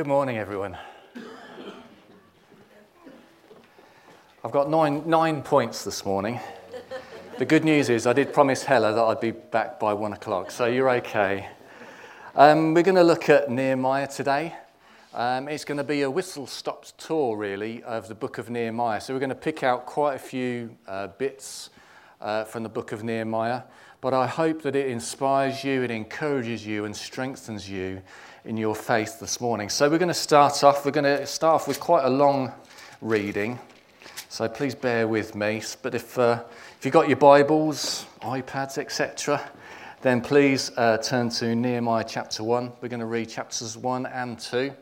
Good morning, everyone. I've got nine points this morning. The good news is I did promise Hella that I'd be back by 1 o'clock, so you're okay. We're going to look at Nehemiah today. It's going to be a whistle-stop tour, really, of the book of Nehemiah. So we're going to pick out quite a few bits from the book of Nehemiah, but I hope that it inspires you, it encourages you, and strengthens you in your faith this morning. So we're going to start off. We're going to start off with quite a long reading. So please bear with me. But if you've got your Bibles, iPads, etc., then please turn to Nehemiah chapter 1. We're going to read chapters 1 and 2,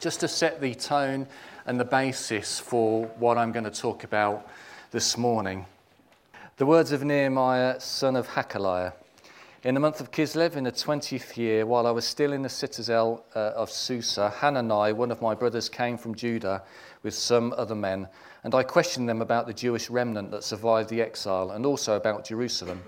just to set the tone and the basis for what I'm going to talk about this morning. The words of Nehemiah, son of Hakaliah. In the month of Kislev, in the 20th year, while I was still in the citadel of Susa, Hanani, one of my brothers, came from Judah with some other men, and I questioned them about the Jewish remnant that survived the exile, and also about Jerusalem.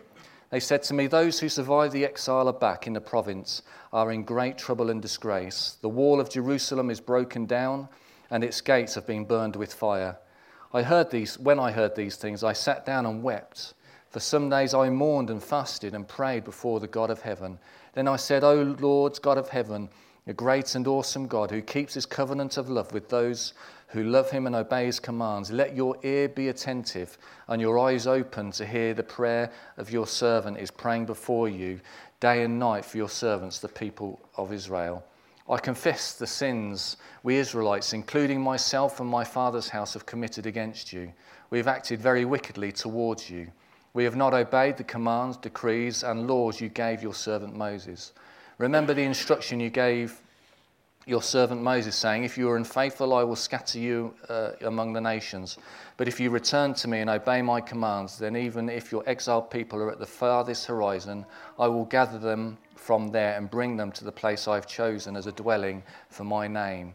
They said to me, "Those who survived the exile are back in the province, are in great trouble and disgrace. The wall of Jerusalem is broken down, and its gates have been burned with fire." When I heard these things, I sat down and wept. For some days I mourned and fasted and prayed before the God of heaven. Then I said, "O Lord, God of heaven, the great and awesome God who keeps his covenant of love with those who love him and obey his commands, let your ear be attentive and your eyes open to hear the prayer of your servant is praying before you day and night for your servants, the people of Israel. I confess the sins we Israelites, including myself and my father's house, have committed against you. We have acted very wickedly towards you. We have not obeyed the commands, decrees, and laws you gave your servant Moses. Remember the instruction you gave your servant Moses, saying, 'If you are unfaithful, I will scatter you among the nations. But if you return to me and obey my commands, then even if your exiled people are at the farthest horizon, I will gather them from there and bring them to the place I have chosen as a dwelling for my name.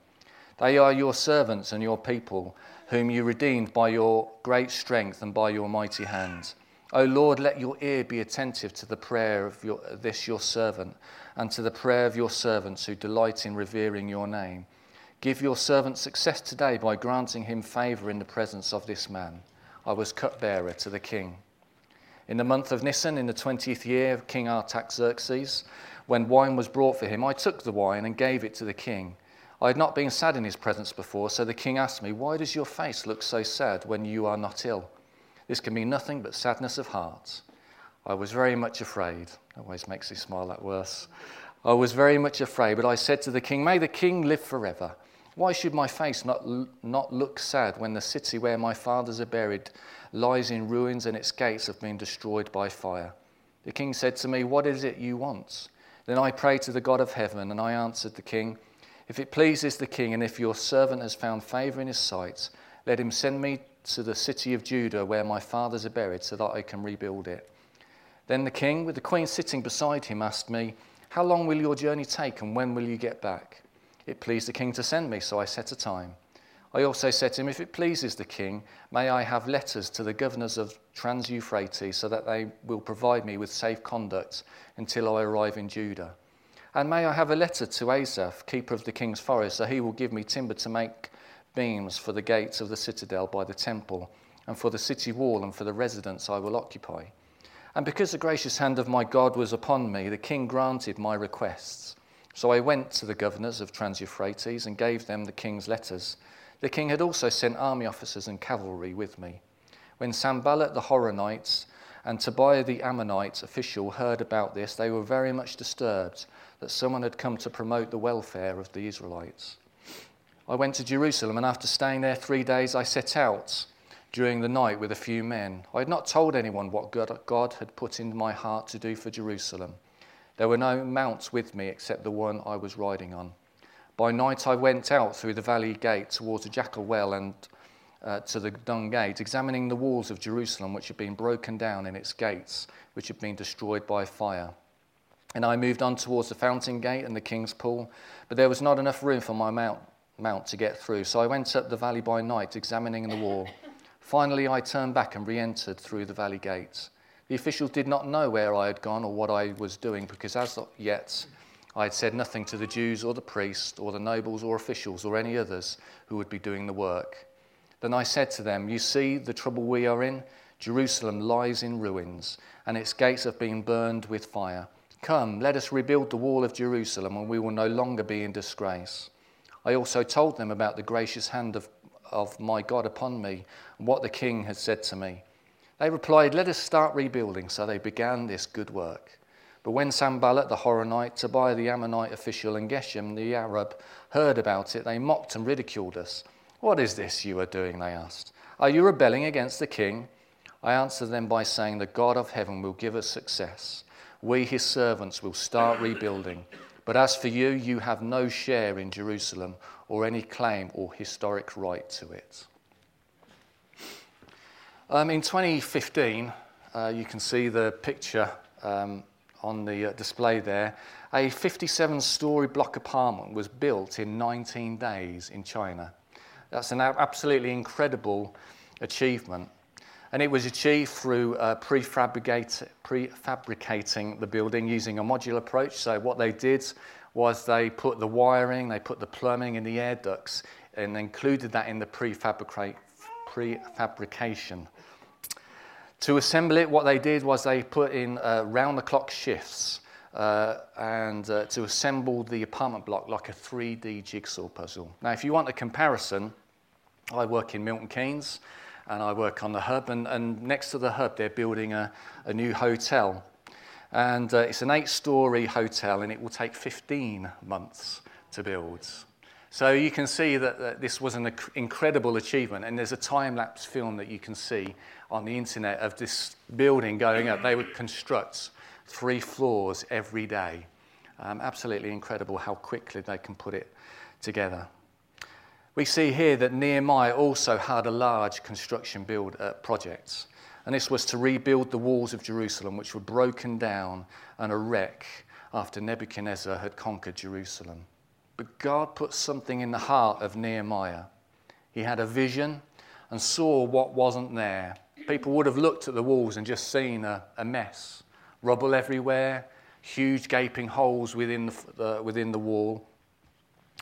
They are your servants and your people, whom you redeemed by your great strength and by your mighty hand. O Lord, let your ear be attentive to the prayer of your servant, and to the prayer of your servants who delight in revering your name. Give your servant success today by granting him favour in the presence of this man." I was cupbearer to the king. In the month of Nisan, in the 20th year of King Artaxerxes, when wine was brought for him, I took the wine and gave it to the king. I had not been sad in his presence before, so the king asked me, "Why does your face look so sad when you are not ill? This can be nothing but sadness of heart." I was very much afraid. Always makes you smile, that worse. I was very much afraid, but I said to the king, "May the king live forever. Why should my face not look sad when the city where my fathers are buried lies in ruins and its gates have been destroyed by fire?" The king said to me, "What is it you want?" Then I prayed to the God of heaven, and I answered the king, "If it pleases the king, and if your servant has found favour in his sight, let him send me to the city of Judah where my fathers are buried so that I can rebuild it." Then the king, with the queen sitting beside him, asked me, "How long will your journey take, and when will you get back?" It pleased the king to send me, so I set a time. I also said to him, "If it pleases the king, may I have letters to the governors of Trans-Euphrates so that they will provide me with safe conduct until I arrive in Judah. And may I have a letter to Asaph, keeper of the king's forest, so he will give me timber to make beams for the gates of the citadel by the temple, and for the city wall, and for the residence I will occupy." And because the gracious hand of my God was upon me, the king granted my requests. So I went to the governors of Trans-Euphrates and gave them the king's letters. The king had also sent army officers and cavalry with me. When Sanballat the Horonite and Tobiah the Ammonite official heard about this, they were very much disturbed that someone had come to promote the welfare of the Israelites. I went to Jerusalem, and after staying there 3 days, I set out during the night with a few men. I had not told anyone what God had put in my heart to do for Jerusalem. There were no mounts with me except the one I was riding on. By night I went out through the valley gate towards the jackal well and to the dung gate, examining the walls of Jerusalem which had been broken down and its gates which had been destroyed by fire. And I moved on towards the fountain gate and the king's pool, but there was not enough room for my mount to get through, so I went up the valley by night, examining the wall. Finally, I turned back and re-entered through the valley gates. The officials did not know where I had gone or what I was doing, because as yet I had said nothing to the Jews or the priests or the nobles or officials or any others who would be doing the work. Then I said to them, you see the trouble we are in? Jerusalem lies in ruins, and its gates have been burned with fire. Come, let us rebuild the wall of Jerusalem, and we will no longer be in disgrace. I also told them about the gracious hand of my God upon me, and what the king had said to me. They replied, let us start rebuilding. So they began this good work. But when Sanballat the Horonite, Tobiah the Ammonite official, and Geshem the Arab heard about it, they mocked and ridiculed us. What is this you are doing, they asked. Are you rebelling against the king? I answered them by saying, the God of heaven will give us success. We, his servants, will start rebuilding. But as for you, you have no share in Jerusalem or any claim or historic right to it. In 2015, you can see the picture on the display there. A 57-storey block apartment was built in 19 days in China. That's an absolutely incredible achievement. And it was achieved through prefabricating the building using a modular approach. So what they did was they put the wiring, they put the plumbing and the air ducts, and included that in the prefabrication. To assemble it, what they did was they put in round-the-clock shifts and to assemble the apartment block like a 3D jigsaw puzzle. Now, if you want a comparison, I work in Milton Keynes, and I work on the hub, and next to the hub, they're building a new hotel. And it's an 8-storey hotel, and it will take 15 months to build. So you can see that this was an incredible achievement, and there's a time-lapse film that you can see on the internet of this building going up. They would construct 3 floors every day. Absolutely incredible how quickly they can put it together. We see here that Nehemiah also had a large construction project, and this was to rebuild the walls of Jerusalem, which were broken down and a wreck after Nebuchadnezzar had conquered Jerusalem. But God put something in the heart of Nehemiah. He had a vision and saw what wasn't there. People would have looked at the walls and just seen a mess. Rubble everywhere, huge gaping holes within the wall.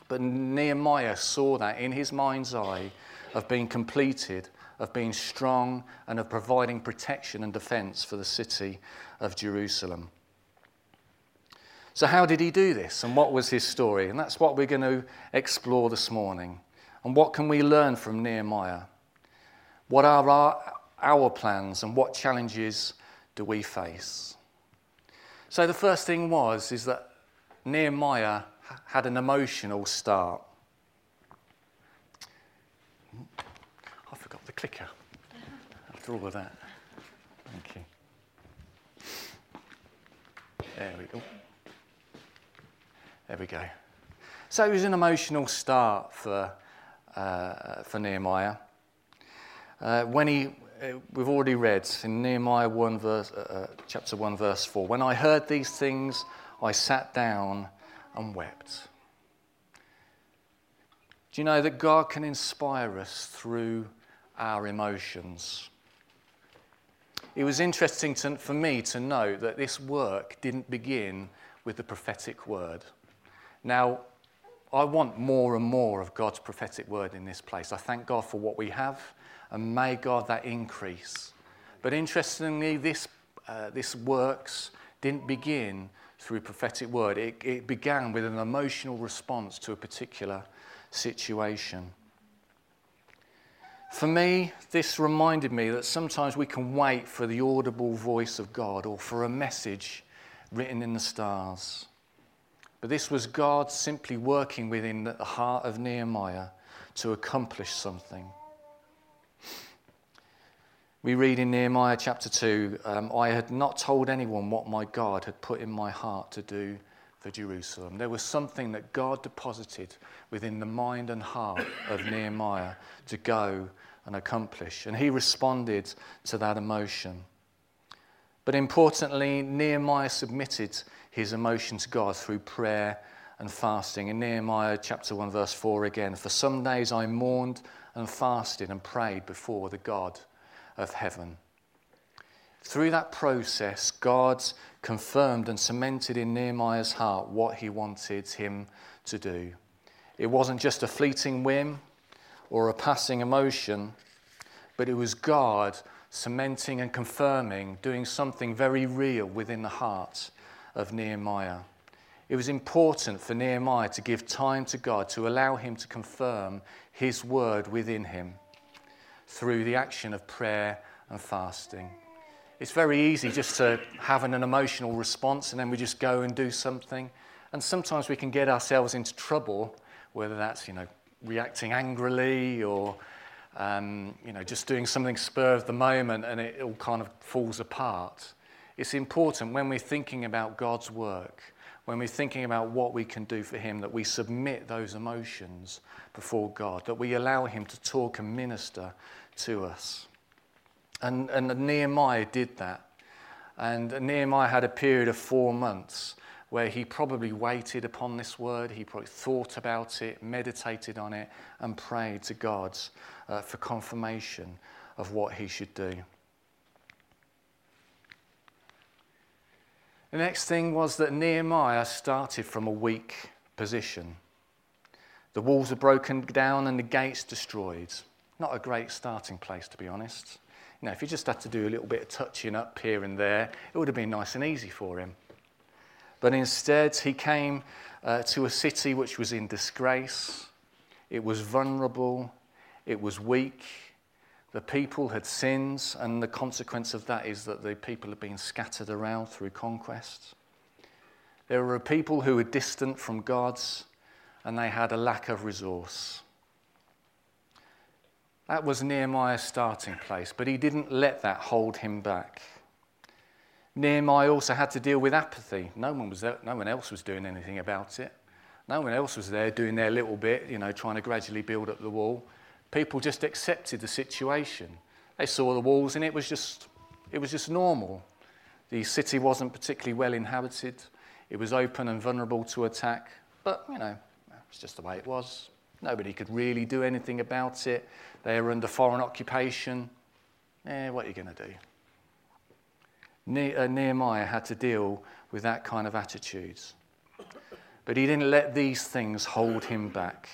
But Nehemiah saw that in his mind's eye of being completed, of being strong, and of providing protection and defense for the city of Jerusalem. So how did he do this, and what was his story? And that's what we're going to explore this morning. And what can we learn from Nehemiah? What are our plans, and what challenges do we face? So the first thing is that Nehemiah had an emotional start. I forgot the clicker after all of that. Thank you. There we go. So it was an emotional start for Nehemiah. We've already read in Nehemiah chapter 1, verse 4. When I heard these things, I sat down and wept. Do you know that God can inspire us through our emotions? It was interesting for me to know that this work didn't begin with the prophetic word. Now, I want more and more of God's prophetic word in this place. I thank God for what we have, and may God that increase. But interestingly, this works didn't begin through prophetic word. It began with an emotional response to a particular situation. For me, this reminded me that sometimes we can wait for the audible voice of God or for a message written in the stars. But this was God simply working within the heart of Nehemiah to accomplish something. We read in Nehemiah chapter 2, I had not told anyone what my God had put in my heart to do for Jerusalem. There was something that God deposited within the mind and heart of Nehemiah to go and accomplish. And he responded to that emotion. But importantly, Nehemiah submitted his emotion to God through prayer and fasting. In Nehemiah chapter 1, verse 4 again, for some days I mourned and fasted and prayed before the God of heaven. Through that process, God confirmed and cemented in Nehemiah's heart what he wanted him to do. It wasn't just a fleeting whim or a passing emotion, but it was God cementing and confirming, doing something very real within the heart of Nehemiah. It was important for Nehemiah to give time to God, to allow him to confirm his word within him through the action of prayer and fasting. It's very easy just to have an emotional response and then we just go and do something. And sometimes we can get ourselves into trouble, whether that's, reacting angrily or, just doing something spur of the moment, and it all kind of falls apart. It's important when we're thinking about God's work, when we're thinking about what we can do for him, that we submit those emotions before God, that we allow him to talk and minister to us. And Nehemiah did that. And Nehemiah had a period of 4 months where he probably waited upon this word, he probably thought about it, meditated on it, and prayed to God for confirmation of what he should do. The next thing was that Nehemiah started from a weak position. The walls were broken down and the gates destroyed. Not a great starting place, to be honest. If you just had to do a little bit of touching up here and there, it would have been nice and easy for him. But instead, he came to a city which was in disgrace. It was vulnerable. It was weak. The people had sinned, and the consequence of that is that the people had been scattered around through conquest. There were a people who were distant from God, and they had a lack of resource. That was Nehemiah's starting place, but he didn't let that hold him back. Nehemiah also had to deal with apathy. No one else was doing anything about it. No one else was there doing their little bit, trying to gradually build up the wall. People just accepted the situation. They saw the walls and it was just normal. The city wasn't particularly well inhabited. It was open and vulnerable to attack. But, it's just the way it was. Nobody could really do anything about it. They were under foreign occupation. What are you going to do? Nehemiah had to deal with that kind of attitudes. But he didn't let these things hold him back.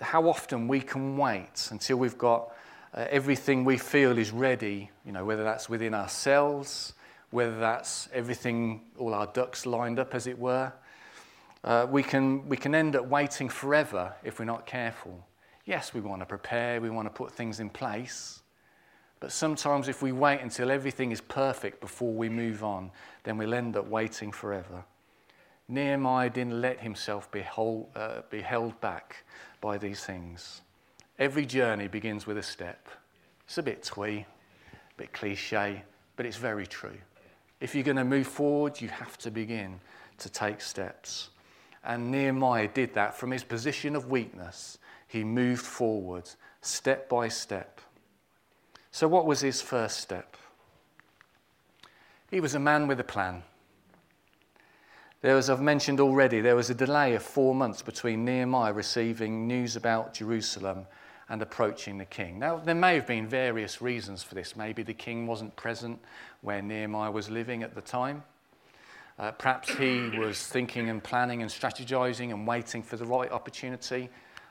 How often we can wait until we've got everything we feel is ready, whether that's within ourselves, whether that's everything, all our ducks lined up, as it were. We can end up waiting forever if we're not careful. Yes, we want to prepare, we want to put things in place, but sometimes if we wait until everything is perfect before we move on, then we'll end up waiting forever. Nehemiah didn't let himself be held back by these things. Every journey begins with a step. It's a bit twee, a bit cliche, but it's very true. If you're going to move forward, you have to begin to take steps. And Nehemiah did that from his position of weakness. He moved forward, step by step. So what was his first step? He was a man with a plan. As I've mentioned already, there was a delay of 4 months between Nehemiah receiving news about Jerusalem and approaching the king. Now, there may have been various reasons for this. Maybe the king wasn't present where Nehemiah was living at the time. Perhaps he was thinking and planning and strategizing and waiting for the right opportunity.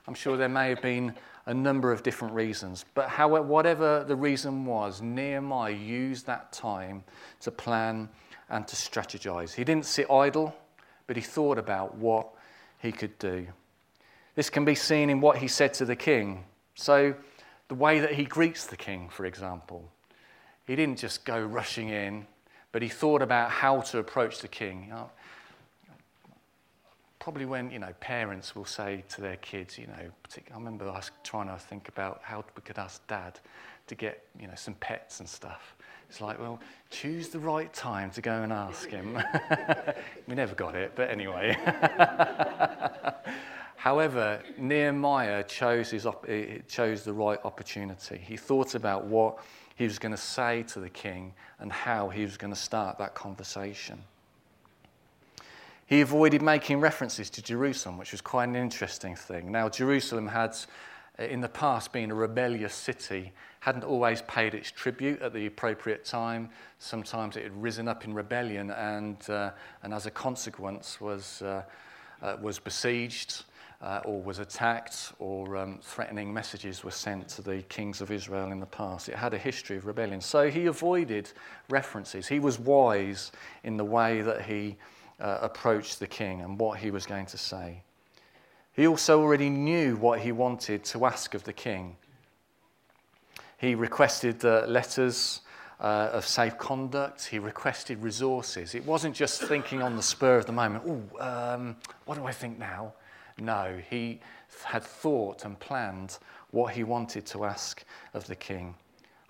I'm sure there may have been a number of different reasons. But whatever the reason was, Nehemiah used that time to plan and to strategize. He didn't sit idle, but he thought about what he could do. This can be seen in what he said to the king. So the way that he greets the king, for example. He didn't just go rushing in, but he thought about how to approach the king. Probably when, parents will say to their kids, I remember us trying to think about how we could ask Dad to get, some pets and stuff. It's like, well, choose the right time to go and ask him. We never got it, but anyway. However, Nehemiah chose the right opportunity. He thought about what he was going to say to the king and how he was going to start that conversation. He avoided making references to Jerusalem, which was quite an interesting thing. Now, Jerusalem had in the past been a rebellious city, hadn't always paid its tribute at the appropriate time. Sometimes it had risen up in rebellion and as a consequence was besieged or was attacked, or threatening messages were sent to the kings of Israel in the past. It had a history of rebellion. So he avoided references. He was wise in the way that he approached the king and what he was going to say. He also already knew what he wanted to ask of the king. He requested letters of safe conduct. He requested resources. It wasn't just thinking on the spur of the moment, what do I think now? No, he had thought and planned what he wanted to ask of the king.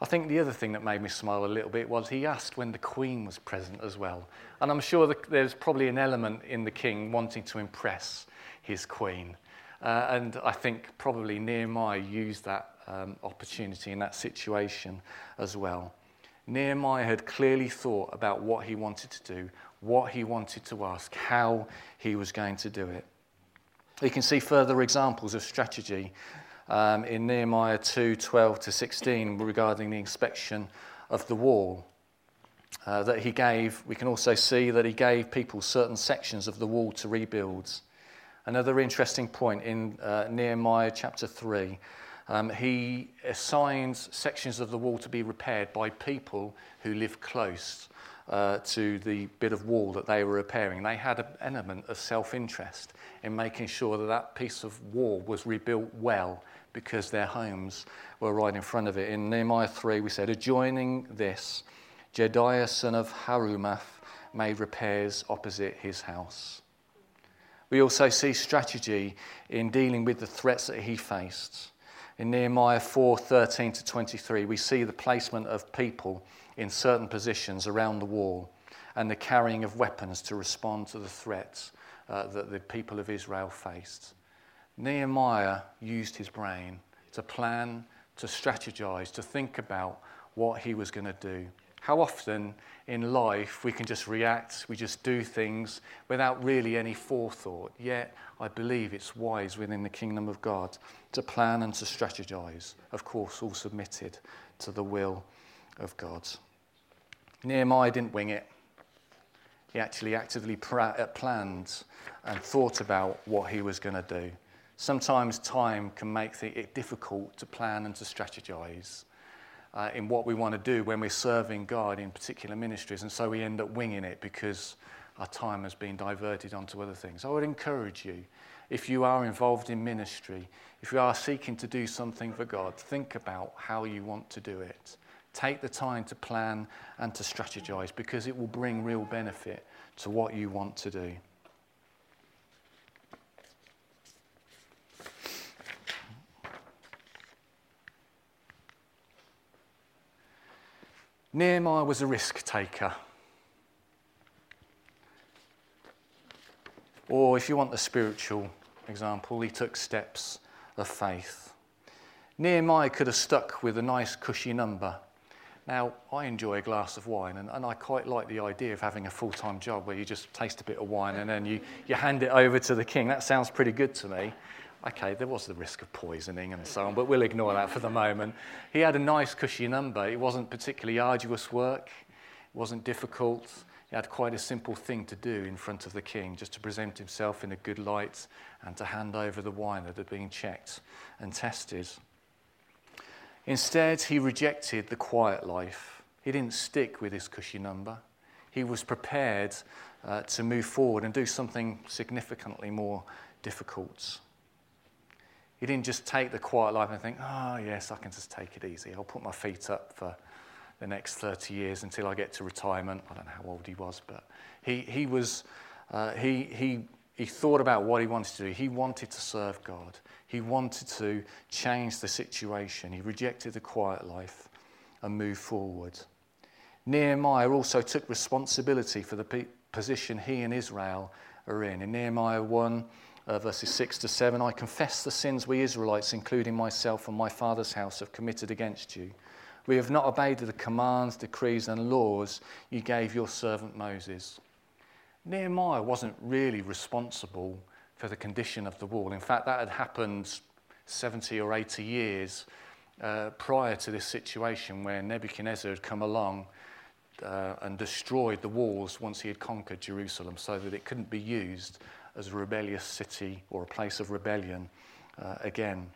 I think the other thing that made me smile a little bit was he asked when the queen was present as well. And I'm sure that there's probably an element in the king wanting to impress his queen. And I think probably Nehemiah used that opportunity in that situation as well. Nehemiah had clearly thought about what he wanted to do, what he wanted to ask, how he was going to do it. You can see further examples of strategy in Nehemiah 2:12-16 regarding the inspection of the wall that he gave. We can also see that he gave people certain sections of the wall to rebuild. Another interesting point in Nehemiah chapter 3, he assigns sections of the wall to be repaired by people who live close to the bit of wall that they were repairing. They had an element of self-interest in making sure that that piece of wall was rebuilt well, because their homes were right in front of it. In Nehemiah 3, we said, adjoining this, Jediah son of Harumath made repairs opposite his house. We also see strategy in dealing with the threats that he faced. In Nehemiah 4:13-23, we see the placement of people in certain positions around the wall and the carrying of weapons to respond to the threats that the people of Israel faced. Nehemiah used his brain to plan, to strategize, to think about what he was going to do. How often in life we can just react, we just do things without really any forethought. Yet I believe it's wise within the kingdom of God to plan and to strategize, of course all submitted to the will of God. Nehemiah didn't wing it. He actually actively planned and thought about what he was going to do. Sometimes time can make it difficult to plan and to strategize in what we want to do when we're serving God in particular ministries, and so we end up winging it because our time has been diverted onto other things. I would encourage you, if you are involved in ministry, if you are seeking to do something for God, think about how you want to do it. Take the time to plan and to strategize, because it will bring real benefit to what you want to do. Nehemiah was a risk taker. Or if you want the spiritual example, he took steps of faith. Nehemiah could have stuck with a nice cushy number. Now, I enjoy a glass of wine, and I quite like the idea of having a full-time job where you just taste a bit of wine and then you hand it over to the king. That sounds pretty good to me. Okay, there was the risk of poisoning and so on, but we'll ignore that for the moment. He had a nice cushy number. It wasn't particularly arduous work. It wasn't difficult. He had quite a simple thing to do in front of the king, just to present himself in a good light and to hand over the wine that had been checked and tested. Instead, he rejected the quiet life. He didn't stick with his cushy number. He was prepared to move forward and do something significantly more difficult. He didn't just take the quiet life and think, oh, yes, I can just take it easy. I'll put my feet up for the next 30 years until I get to retirement. I don't know how old he was, but he thought about what he wanted to do. He wanted to serve God. He wanted to change the situation. He rejected the quiet life and moved forward. Nehemiah also took responsibility for the position he and Israel are in. In Nehemiah 1, verses 6-7, I confess the sins we Israelites, including myself and my father's house, have committed against you. We have not obeyed the commands, decrees, and laws you gave your servant Moses. Nehemiah wasn't really responsible for the condition of the wall. In fact, that had happened 70 or 80 years prior to this situation where Nebuchadnezzar had come along and destroyed the walls once he had conquered Jerusalem so that it couldn't be used as a rebellious city or a place of rebellion again.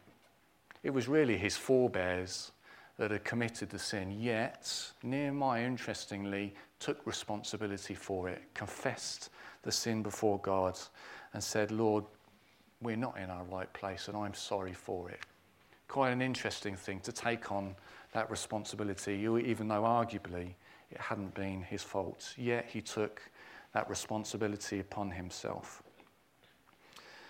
It was really his forebears that had committed the sin, yet Nehemiah, interestingly, took responsibility for it, confessed the sin before God and said, Lord, we're not in our right place and I'm sorry for it. Quite an interesting thing to take on that responsibility, even though arguably it hadn't been his fault, yet he took that responsibility upon himself.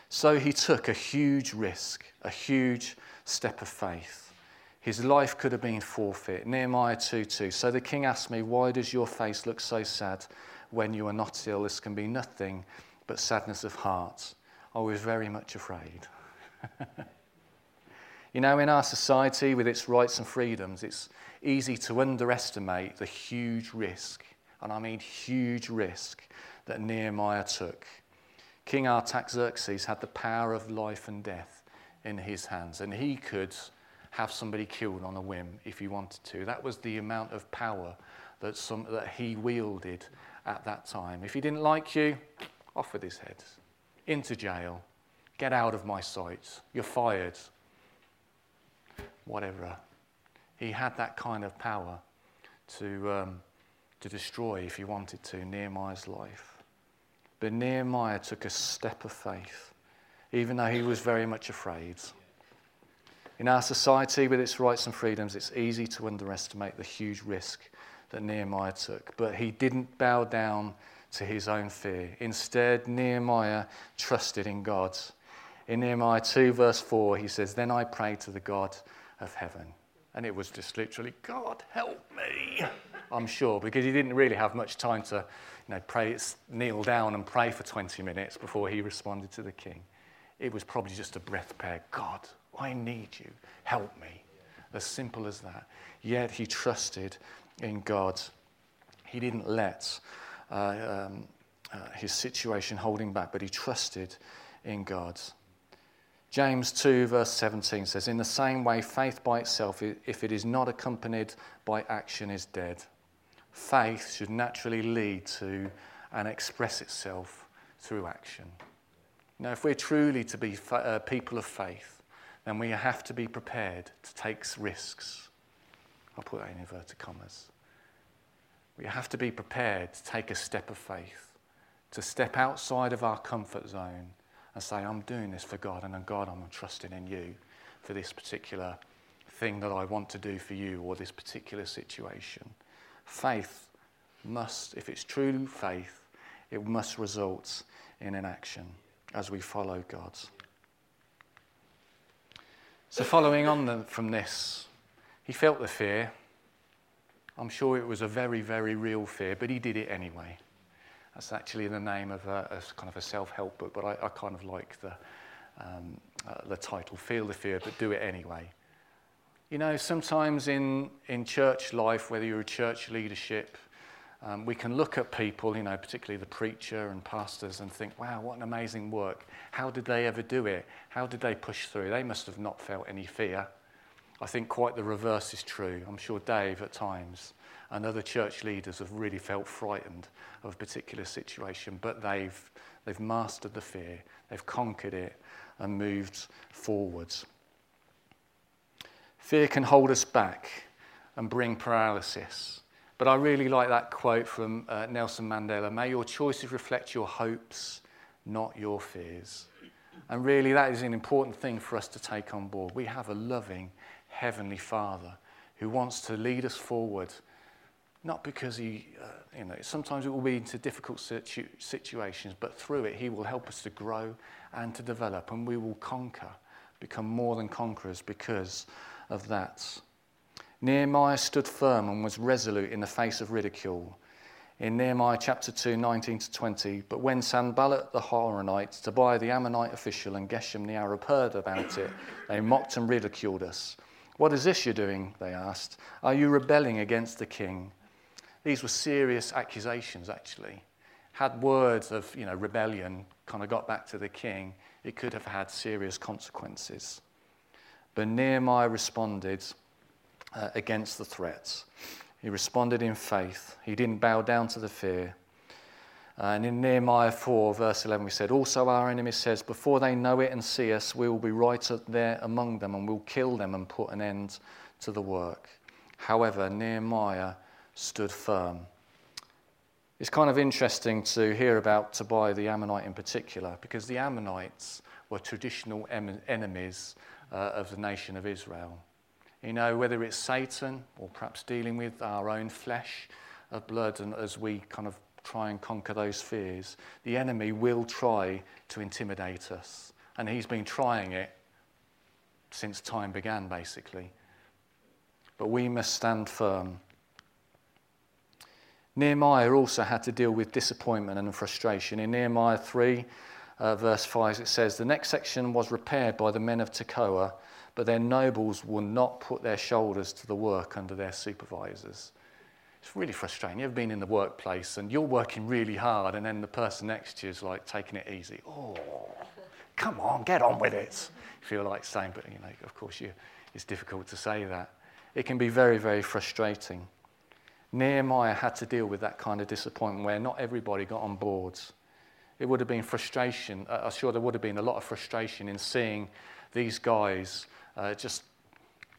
So he took a huge risk, a huge step of faith. His life could have been forfeit. Nehemiah 2:2. So the king asked me, why does your face look so sad when you are not ill? This can be nothing but sadness of heart. I was very much afraid. You know, in our society with its rights and freedoms, it's easy to underestimate the huge risk, and I mean huge risk, that Nehemiah took. King Artaxerxes had the power of life and death in his hands, and he could have somebody killed on a whim if he wanted to. That was the amount of power that he wielded at that time. If he didn't like you, off with his head. Into jail. Get out of my sight. You're fired. Whatever. He had that kind of power to destroy, if he wanted to, Nehemiah's life. But Nehemiah took a step of faith, even though he was very much afraid. In our society, with its rights and freedoms, it's easy to underestimate the huge risk that Nehemiah took. But he didn't bow down to his own fear. Instead, Nehemiah trusted in God. In Nehemiah 2, verse 4, he says, Then I prayed to the God of heaven. And it was just literally, God, help me, I'm sure, because he didn't really have much time to, pray, kneel down and pray for 20 minutes before he responded to the king. It was probably just a breath prayer. God, I need you. Help me. As simple as that. Yet he trusted in God. He didn't let his situation hold him back, but he trusted in God. James 2 verse 17 says, In the same way, faith by itself, if it is not accompanied by action, is dead. Faith should naturally lead to and express itself through action. Now, if we're truly to be people of faith, then we have to be prepared to take risks. I'll put that in inverted commas. We have to be prepared to take a step of faith, to step outside of our comfort zone and say, I'm doing this for God, and God, I'm trusting in you for this particular thing that I want to do for you or this particular situation. Faith must, if it's true faith, it must result in an action as we follow God. So following on from this, he felt the fear. I'm sure it was a very, very real fear, but he did it anyway. That's actually the name of a kind of a self-help book, but I kind of like the title, Feel the Fear, but Do It Anyway. You know, sometimes in church life, whether you're a church leadership, we can look at people, particularly the preacher and pastors, and think, wow, what an amazing work. How did they ever do it? How did they push through? They must have not felt any fear. I think quite the reverse is true. I'm sure Dave at times and other church leaders have really felt frightened of a particular situation, but they've mastered the fear, they've conquered it and moved forwards. Fear can hold us back and bring paralysis. But I really like that quote from Nelson Mandela, may your choices reflect your hopes, not your fears. And really that is an important thing for us to take on board. We have a loving Heavenly Father who wants to lead us forward, not because he, sometimes it will lead into difficult situations, but through it he will help us to grow and to develop, and we will conquer, become more than conquerors because of that. Nehemiah stood firm and was resolute in the face of ridicule. In Nehemiah chapter 2, 19 to 20, but when Sanballat the Harumath, Tobiah the Ammonite official, and Geshem the Arab heard about it, they mocked and ridiculed us. What is this you're doing, they asked. Are you rebelling against the king? These were serious accusations, actually. Had words of rebellion kind of got back to the king, it could have had serious consequences. But Nehemiah responded against the threats. He responded in faith. He didn't bow down to the fear. And in Nehemiah 4, verse 11, we said, "Also our enemy says, before they know it and see us, we will be right up there among them, and we'll kill them and put an end to the work." However, Nehemiah stood firm. It's kind of interesting to hear about Tobiah the Ammonite in particular, because the Ammonites were traditional enemies of the nation of Israel. You know, whether it's Satan or perhaps dealing with our own flesh of blood, and as we kind of try and conquer those fears, the enemy will try to intimidate us. And he's been trying it since time began, basically. But we must stand firm. Nehemiah also had to deal with disappointment and frustration. In Nehemiah 3, verse 5, it says, "The next section was repaired by the men of Tekoa, but their nobles will not put their shoulders to the work under their supervisors." It's really frustrating. You've been in the workplace and you're working really hard, and then the person next to you is like taking it easy. "Oh, come on, get on with it," you feel like saying, but you know, of course, it's difficult to say that. It can be very, very frustrating. Nehemiah had to deal with that kind of disappointment where not everybody got on board. It would have been frustration. I'm sure there would have been a lot of frustration in seeing these guys just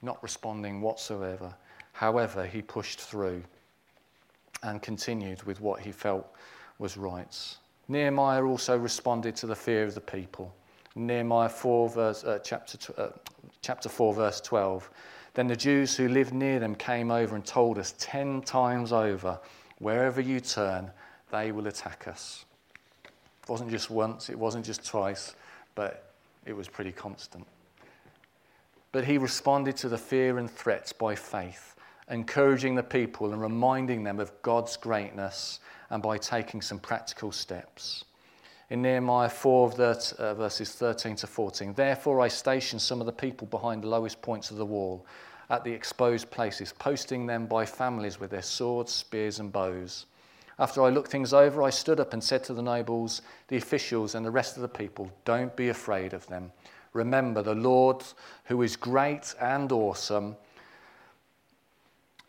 not responding whatsoever. However, he pushed through and continued with what he felt was right. Nehemiah also responded to the fear of the people. Nehemiah 4, chapter 4, verse 12. "Then the Jews who lived near them came over and told us 10 times over, wherever you turn, they will attack us." It wasn't just once, it wasn't just twice, but it was pretty constant. But he responded to the fear and threats by faith, encouraging the people and reminding them of God's greatness, and by taking some practical steps. In Nehemiah 4, verses 13 to 14, "Therefore I stationed some of the people behind the lowest points of the wall, at the exposed places, posting them by families with their swords, spears and bows. After I looked things over, I stood up and said to the nobles, the officials and the rest of the people, 'Don't be afraid of them. Remember the Lord, who is great and awesome,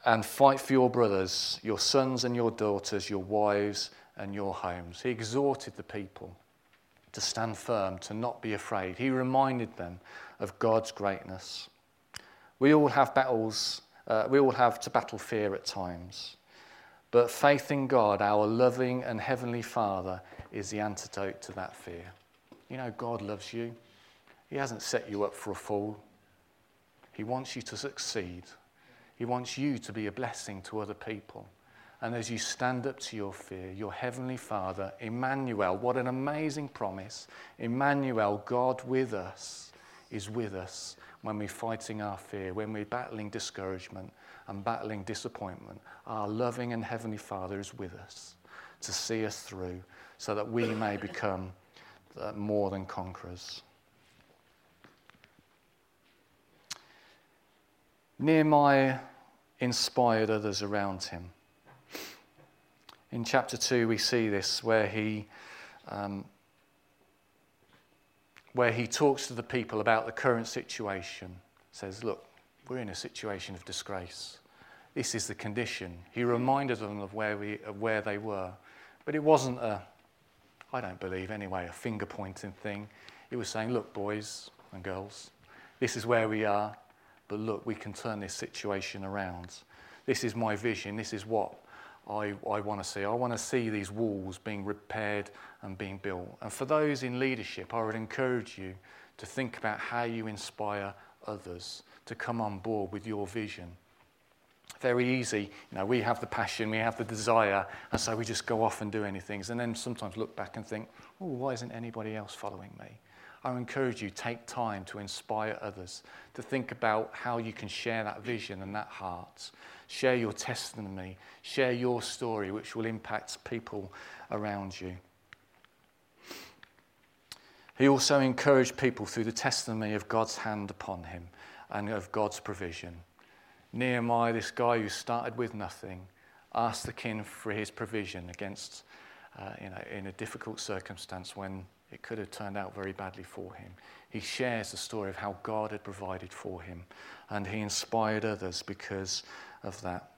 and fight for your brothers, your sons and your daughters, your wives and your homes.'" He exhorted the people to stand firm, to not be afraid. He reminded them of God's greatness. We all have battles, we all have to battle fear at times. But faith in God, our loving and heavenly Father, is the antidote to that fear. You know, God loves you. He hasn't set you up for a fall. He wants you to succeed. He wants you to be a blessing to other people. And as you stand up to your fear, your heavenly Father, Emmanuel, what an amazing promise. Emmanuel, God with us, is with us when we're fighting our fear, when we're battling discouragement and battling disappointment. Our loving and heavenly Father is with us to see us through so that we may become more than conquerors. Nehemiah inspired others around him. In chapter 2, we see this, where he talks to the people about the current situation. Says, look, we're in a situation of disgrace. This is the condition. He reminded them of where they were. But it wasn't a finger-pointing thing. It was saying, look, boys and girls, this is where we are, but look, we can turn this situation around. This is my vision. This is what I want to see. I want to see these walls being repaired and being built. And for those in leadership, I would encourage you to think about how you inspire others to come on board with your vision. Very easy. You know, we have the passion, we have the desire, and so we just go off and do anything. And then sometimes look back and think, oh, why isn't anybody else following me? I encourage you, take time to inspire others, to think about how you can share that vision and that heart. Share your testimony, share your story, which will impact people around you. He also encouraged people through the testimony of God's hand upon him and of God's provision. Nehemiah, this guy who started with nothing, asked the king for his provision against, in a difficult circumstance when It could have turned out very badly for him. He shares the story of how God had provided for him, and he inspired others because of that.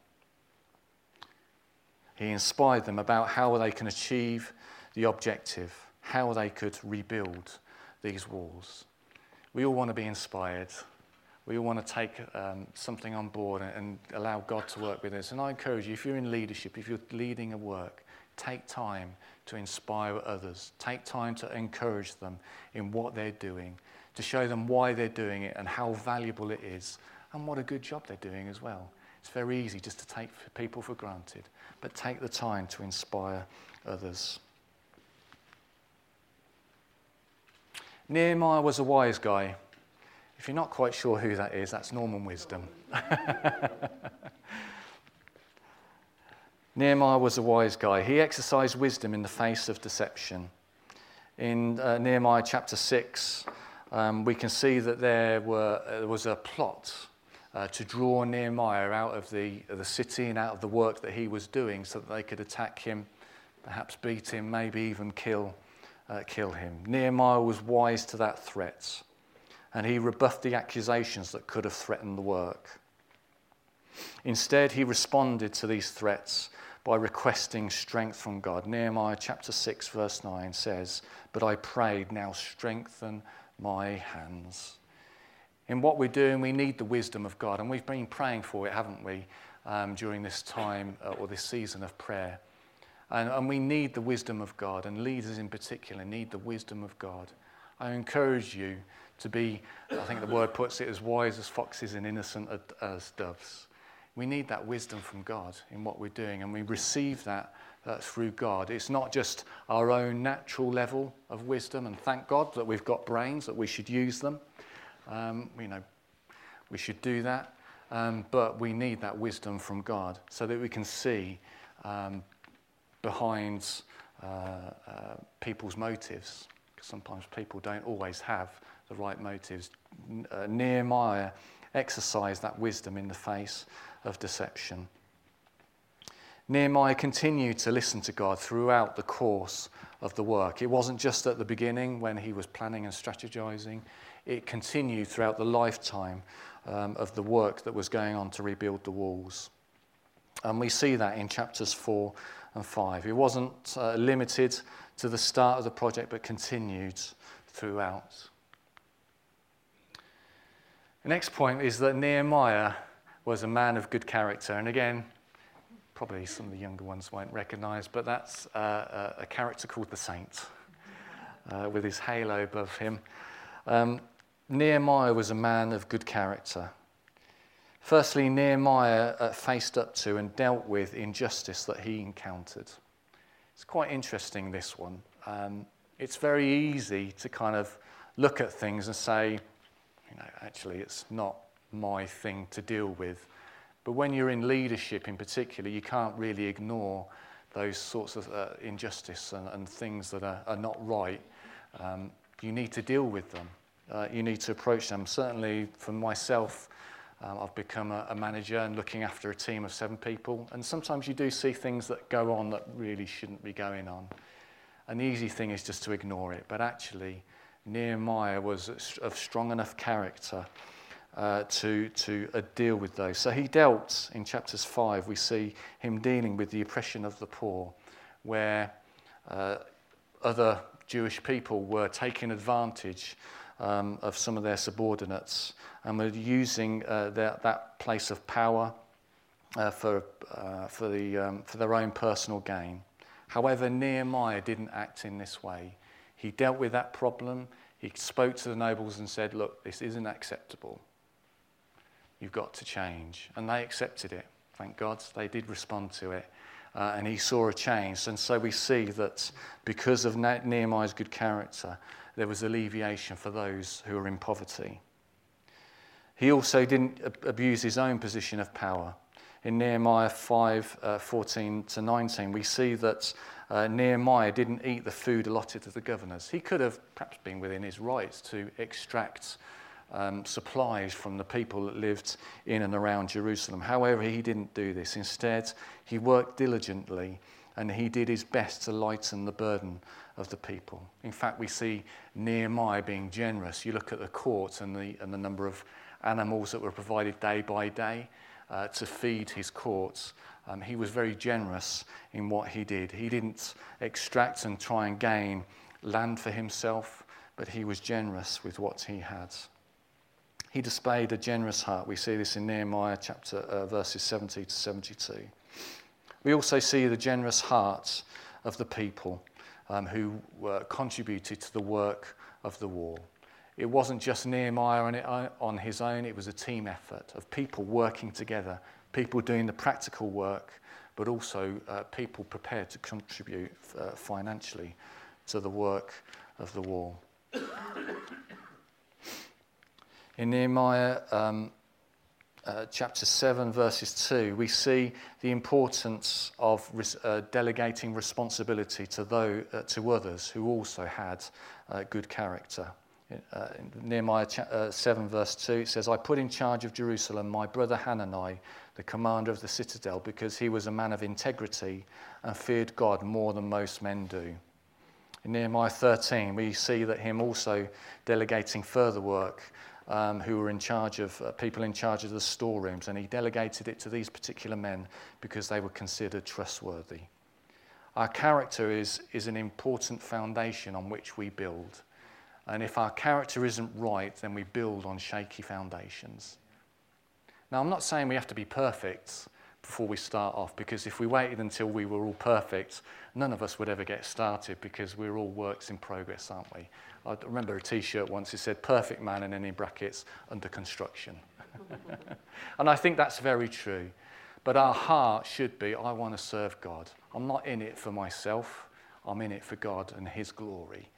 He inspired them about how they can achieve the objective, how they could rebuild these walls. We all want to be inspired. We all want to take something on board and allow God to work with us. And I encourage you, if you're in leadership, if you're leading a work, take time to inspire others. Take time to encourage them in what they're doing, to show them why they're doing it and how valuable it is and what a good job they're doing as well. It's very easy just to take people for granted, but take the time to inspire others. Nehemiah was a wise guy. If you're not quite sure who that is, that's Norman wisdom. Nehemiah was a wise guy. He exercised wisdom in the face of deception. In Nehemiah chapter 6, we can see that there was a plot to draw Nehemiah out of the city and out of the work that he was doing so that they could attack him, perhaps beat him, maybe even kill him. Nehemiah was wise to that threat, and he rebuffed the accusations that could have threatened the work. Instead, he responded to these threats by requesting strength from God. Nehemiah chapter 6, verse 9 says, "But I prayed, now strengthen my hands." In what we're doing, we need the wisdom of God, and we've been praying for it, haven't we, during this time or this season of prayer. And we need the wisdom of God, and leaders in particular need the wisdom of God. I encourage you to be, I think the word puts it, as wise as foxes and innocent as doves. We need that wisdom from God in what we're doing, and we receive that through God. It's not just our own natural level of wisdom, and thank God that we've got brains, that we should use them. We should do that, but we need that wisdom from God so that we can see behind people's motives. Sometimes people don't always have the right motives. Nehemiah exercised that wisdom in the face of deception. Nehemiah continued to listen to God throughout the course of the work. It wasn't just at the beginning when he was planning and strategizing. It continued throughout the lifetime of the work that was going on to rebuild the walls. And we see that in chapters 4 and 5. It wasn't limited to the start of the project, but continued throughout. The next point is that Nehemiah was a man of good character. And again, probably some of the younger ones won't recognize, but that's a character called the Saint, with his halo above him. Nehemiah was a man of good character. Firstly, Nehemiah faced up to and dealt with injustice that he encountered. It's quite interesting, this one. It's very easy to kind of look at things and say, you know, actually it's not my thing to deal with. But when you're in leadership in particular, you can't really ignore those sorts of injustice and things that are not right. You need to deal with them. You need to approach them. Certainly for myself, I've become a manager and looking after a team of 7 people. And sometimes you do see things that go on that really shouldn't be going on. And the easy thing is just to ignore it. But actually, Nehemiah was of strong enough character to deal with those. So he dealt, in chapters 5, we see him dealing with the oppression of the poor, where other Jewish people were taking advantage of some of their subordinates and were using that place of power for their own personal gain. However, Nehemiah didn't act in this way. He dealt with that problem. He spoke to the nobles and said, "Look, this isn't acceptable. You've got to change." And they accepted it. Thank God they did respond to it. And he saw a change. And so we see that because of Nehemiah's good character, there was alleviation for those who were in poverty. He also didn't abuse his own position of power. In Nehemiah 5, 14 to 19, we see that Nehemiah didn't eat the food allotted to the governors. He could have perhaps been within his rights to extract supplies from the people that lived in and around Jerusalem. However, he didn't do this. Instead, he worked diligently and he did his best to lighten the burden of the people. In fact, we see Nehemiah being generous. You look at the court and the number of animals that were provided day by day to feed his courts. He was very generous in what he did. He didn't extract and try and gain land for himself, but he was generous with what he had. He displayed a generous heart. We see this in Nehemiah chapter verses 70 to 72. We also see the generous hearts of the people who contributed to the work of the wall. It wasn't just Nehemiah on his own, it was a team effort of people working together, people doing the practical work, but also people prepared to contribute financially to the work of the wall. In Nehemiah chapter 7, verses 2, we see the importance of delegating responsibility to others who also had good character. In Nehemiah 7, verse 2, it says, "I put in charge of Jerusalem my brother Hanani, the commander of the citadel, because he was a man of integrity and feared God more than most men do." In Nehemiah 13, we see that him also delegating further work, who were in charge of people in charge of the storerooms, and he delegated it to these particular men because they were considered trustworthy. Our character is an important foundation on which we build, and if our character isn't right, then we build on shaky foundations. Now, I'm not saying we have to be perfect before we start off, because if we waited until we were all perfect, none of us would ever get started, because we're all works in progress, aren't we? I remember a T-shirt once, it said, "Perfect man," and then in brackets, "under construction." And I think that's very true. But our heart should be, I want to serve God. I'm not in it for myself, I'm in it for God and his glory.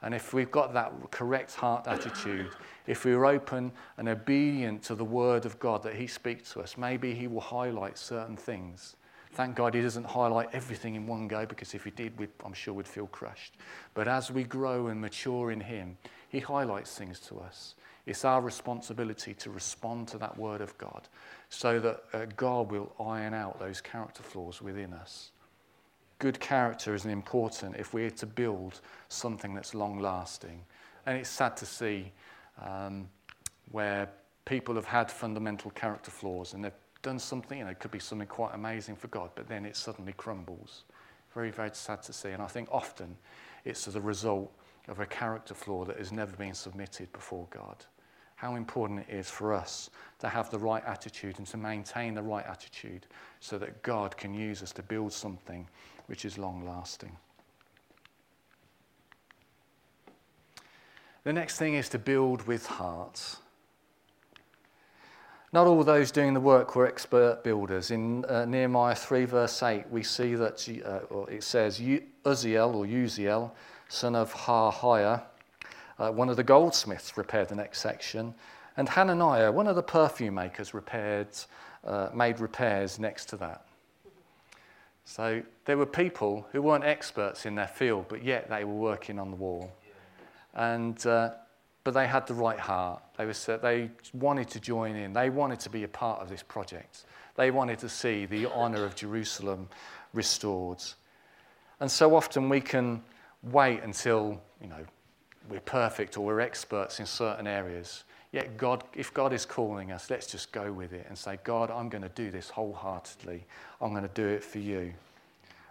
And if we've got that correct heart attitude, if we're open and obedient to the word of God that he speaks to us, maybe he will highlight certain things. Thank God he doesn't highlight everything in one go, because if he did, I'm sure we'd feel crushed. But as we grow and mature in him, he highlights things to us. It's our responsibility to respond to that word of God, so that God will iron out those character flaws within us. Good character is important if we're to build something that's long-lasting. And it's sad to see where people have had fundamental character flaws and they've done something, and it could be something quite amazing for God, but then it suddenly crumbles. Very, very sad to see. And I think often it's the result of a character flaw that has never been submitted before God. How important it is for us to have the right attitude and to maintain the right attitude, so that God can use us to build something which is long-lasting. The next thing is to build with heart. Not all those doing the work were expert builders. In Nehemiah 3, verse 8, we see that it says, Uziel, son of Harhiah, one of the goldsmiths, repaired the next section, and Hananiah, one of the perfume makers, made repairs next to that. So there were people who weren't experts in their field, but yet they were working on the wall. And but they had the right heart. They wanted to join in. They wanted to be a part of this project. They wanted to see the honour of Jerusalem restored. And so often we can wait until, we're perfect or we're experts in certain areas. Yet God, if God is calling us, let's just go with it and say, God, I'm going to do this wholeheartedly. I'm going to do it for you.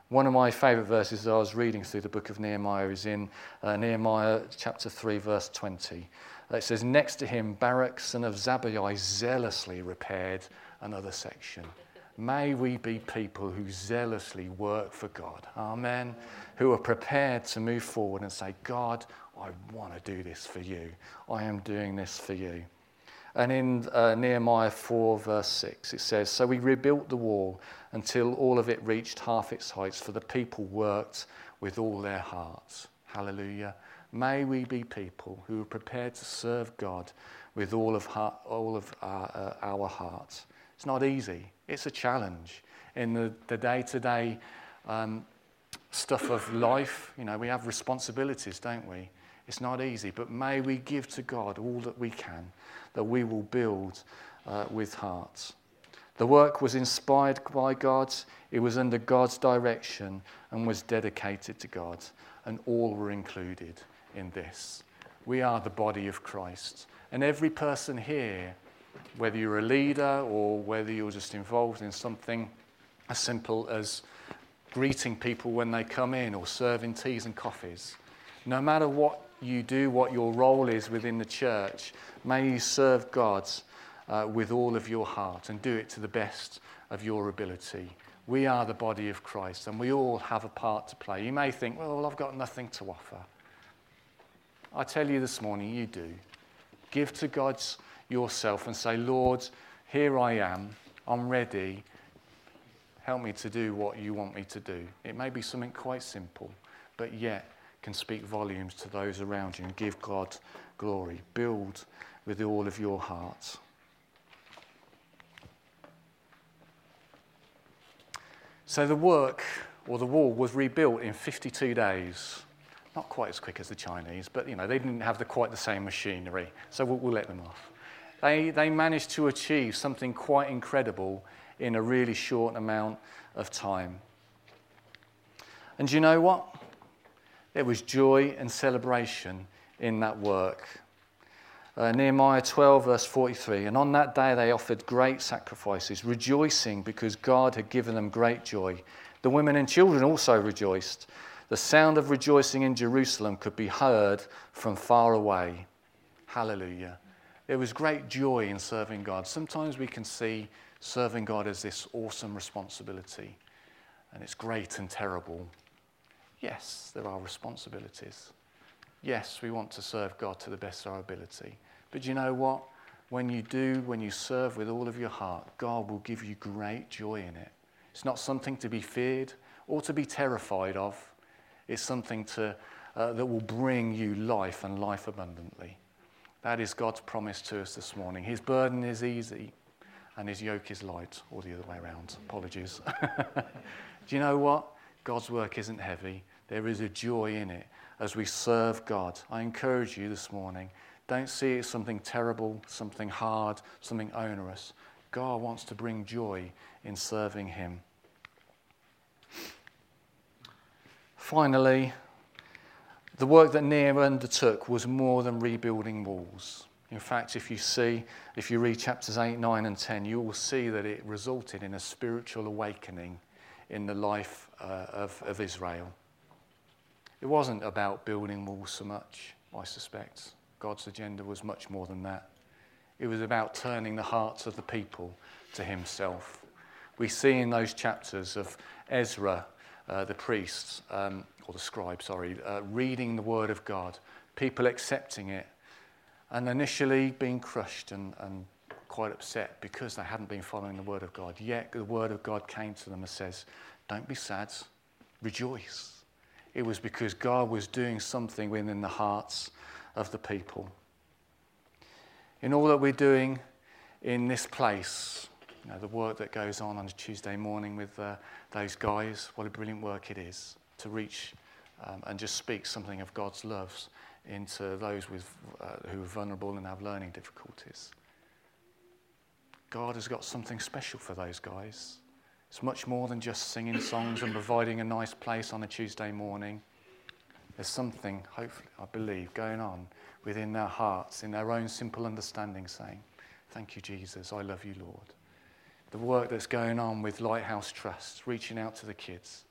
One of my favourite verses that I was reading through the book of Nehemiah is in Nehemiah chapter 3, verse 20. It says, "Next to him, Baruch, son of Zabbai, zealously repaired another section." May we be people who zealously work for God. Amen. Who are prepared to move forward and say, God, I want to do this for you. I am doing this for you. And in Nehemiah 4, verse 6, it says, "So we rebuilt the wall until all of it reached half its height, for the people worked with all their hearts." Hallelujah. May we be people who are prepared to serve God with all of our hearts. It's not easy. It's a challenge. In the day-to-day stuff of life, we have responsibilities, don't we? It's not easy, but may we give to God all that we can, that we will build with hearts. The work was inspired by God, it was under God's direction, and was dedicated to God. And all were included in this. We are the body of Christ. And every person here, whether you're a leader or whether you're just involved in something as simple as greeting people when they come in or serving teas and coffees, no matter what you do, what your role is within the church, may you serve God with all of your heart and do it to the best of your ability. We are the body of Christ and we all have a part to play. You may think, well, I've got nothing to offer. I tell you this morning, you do. Give to God yourself and say, Lord, here I am, I'm ready. Help me to do what you want me to do. It may be something quite simple, but yet can speak volumes to those around you and give God glory. Build with all of your heart. So the work, or the wall, was rebuilt in 52 days. Not quite as quick as the Chinese, but they didn't have quite the same machinery, so we'll let them off. They managed to achieve something quite incredible in a really short amount of time. And you know what? There was joy and celebration in that work. Nehemiah 12, verse 43, and on that day they offered great sacrifices, rejoicing because God had given them great joy. The women and children also rejoiced. The sound of rejoicing in Jerusalem could be heard from far away. Hallelujah. There was great joy in serving God. Sometimes we can see serving God as this awesome responsibility, and it's great and terrible. Yes, there are responsibilities. Yes, we want to serve God to the best of our ability. But you know what? When you serve with all of your heart, God will give you great joy in it. It's not something to be feared or to be terrified of. It's something that will bring you life and life abundantly. That is God's promise to us this morning. His burden is easy and his yoke is light, or the other way around. Apologies. Do you know what? God's work isn't heavy. There is a joy in it as we serve God. I encourage you this morning, don't see it as something terrible, something hard, something onerous. God wants to bring joy in serving him. Finally, the work that Nehemiah undertook was more than rebuilding walls. In fact, if you read chapters 8, 9, and 10, you will see that it resulted in a spiritual awakening in the life of Israel. It wasn't about building walls so much, I suspect. God's agenda was much more than that. It was about turning the hearts of the people to himself. We see in those chapters of Ezra, the priest, or the scribe, reading the word of God, people accepting it, and initially being crushed and quite upset because they hadn't been following the word of God. Yet the word of God came to them and says, don't be sad, rejoice. It was because God was doing something within the hearts of the people. In all that we're doing in this place, the work that goes on a Tuesday morning with those guys, what a brilliant work it is to reach and just speak something of God's love into those who are vulnerable and have learning difficulties. God has got something special for those guys. It's much more than just singing songs and providing a nice place on a Tuesday morning. There's something, hopefully, I believe, going on within their hearts, in their own simple understanding, saying, thank you, Jesus, I love you, Lord. The work that's going on with Lighthouse Trust, reaching out to the kids.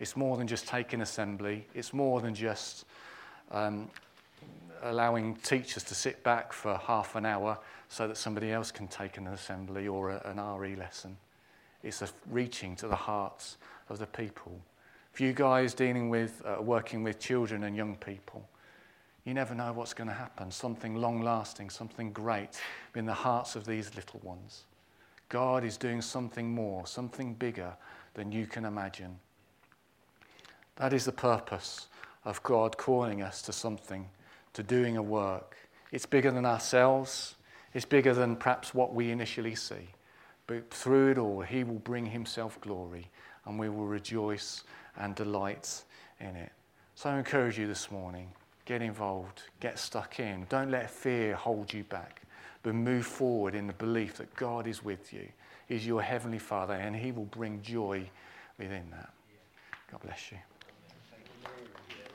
It's more than just taking assembly. It's more than just allowing teachers to sit back for half an hour so that somebody else can take an assembly or an RE lesson. It's reaching to the hearts of the people. For you guys dealing with, working with children and young people, you never know what's going to happen. Something long-lasting, something great in the hearts of these little ones. God is doing something more, something bigger than you can imagine. That is the purpose of God calling us to something, to doing a work. It's bigger than ourselves. It's bigger than perhaps what we initially see. But through it all, he will bring himself glory, and we will rejoice and delight in it. So I encourage you this morning, get involved, get stuck in. Don't let fear hold you back, but move forward in the belief that God is with you. is your Heavenly Father, and He will bring joy within that. God bless you.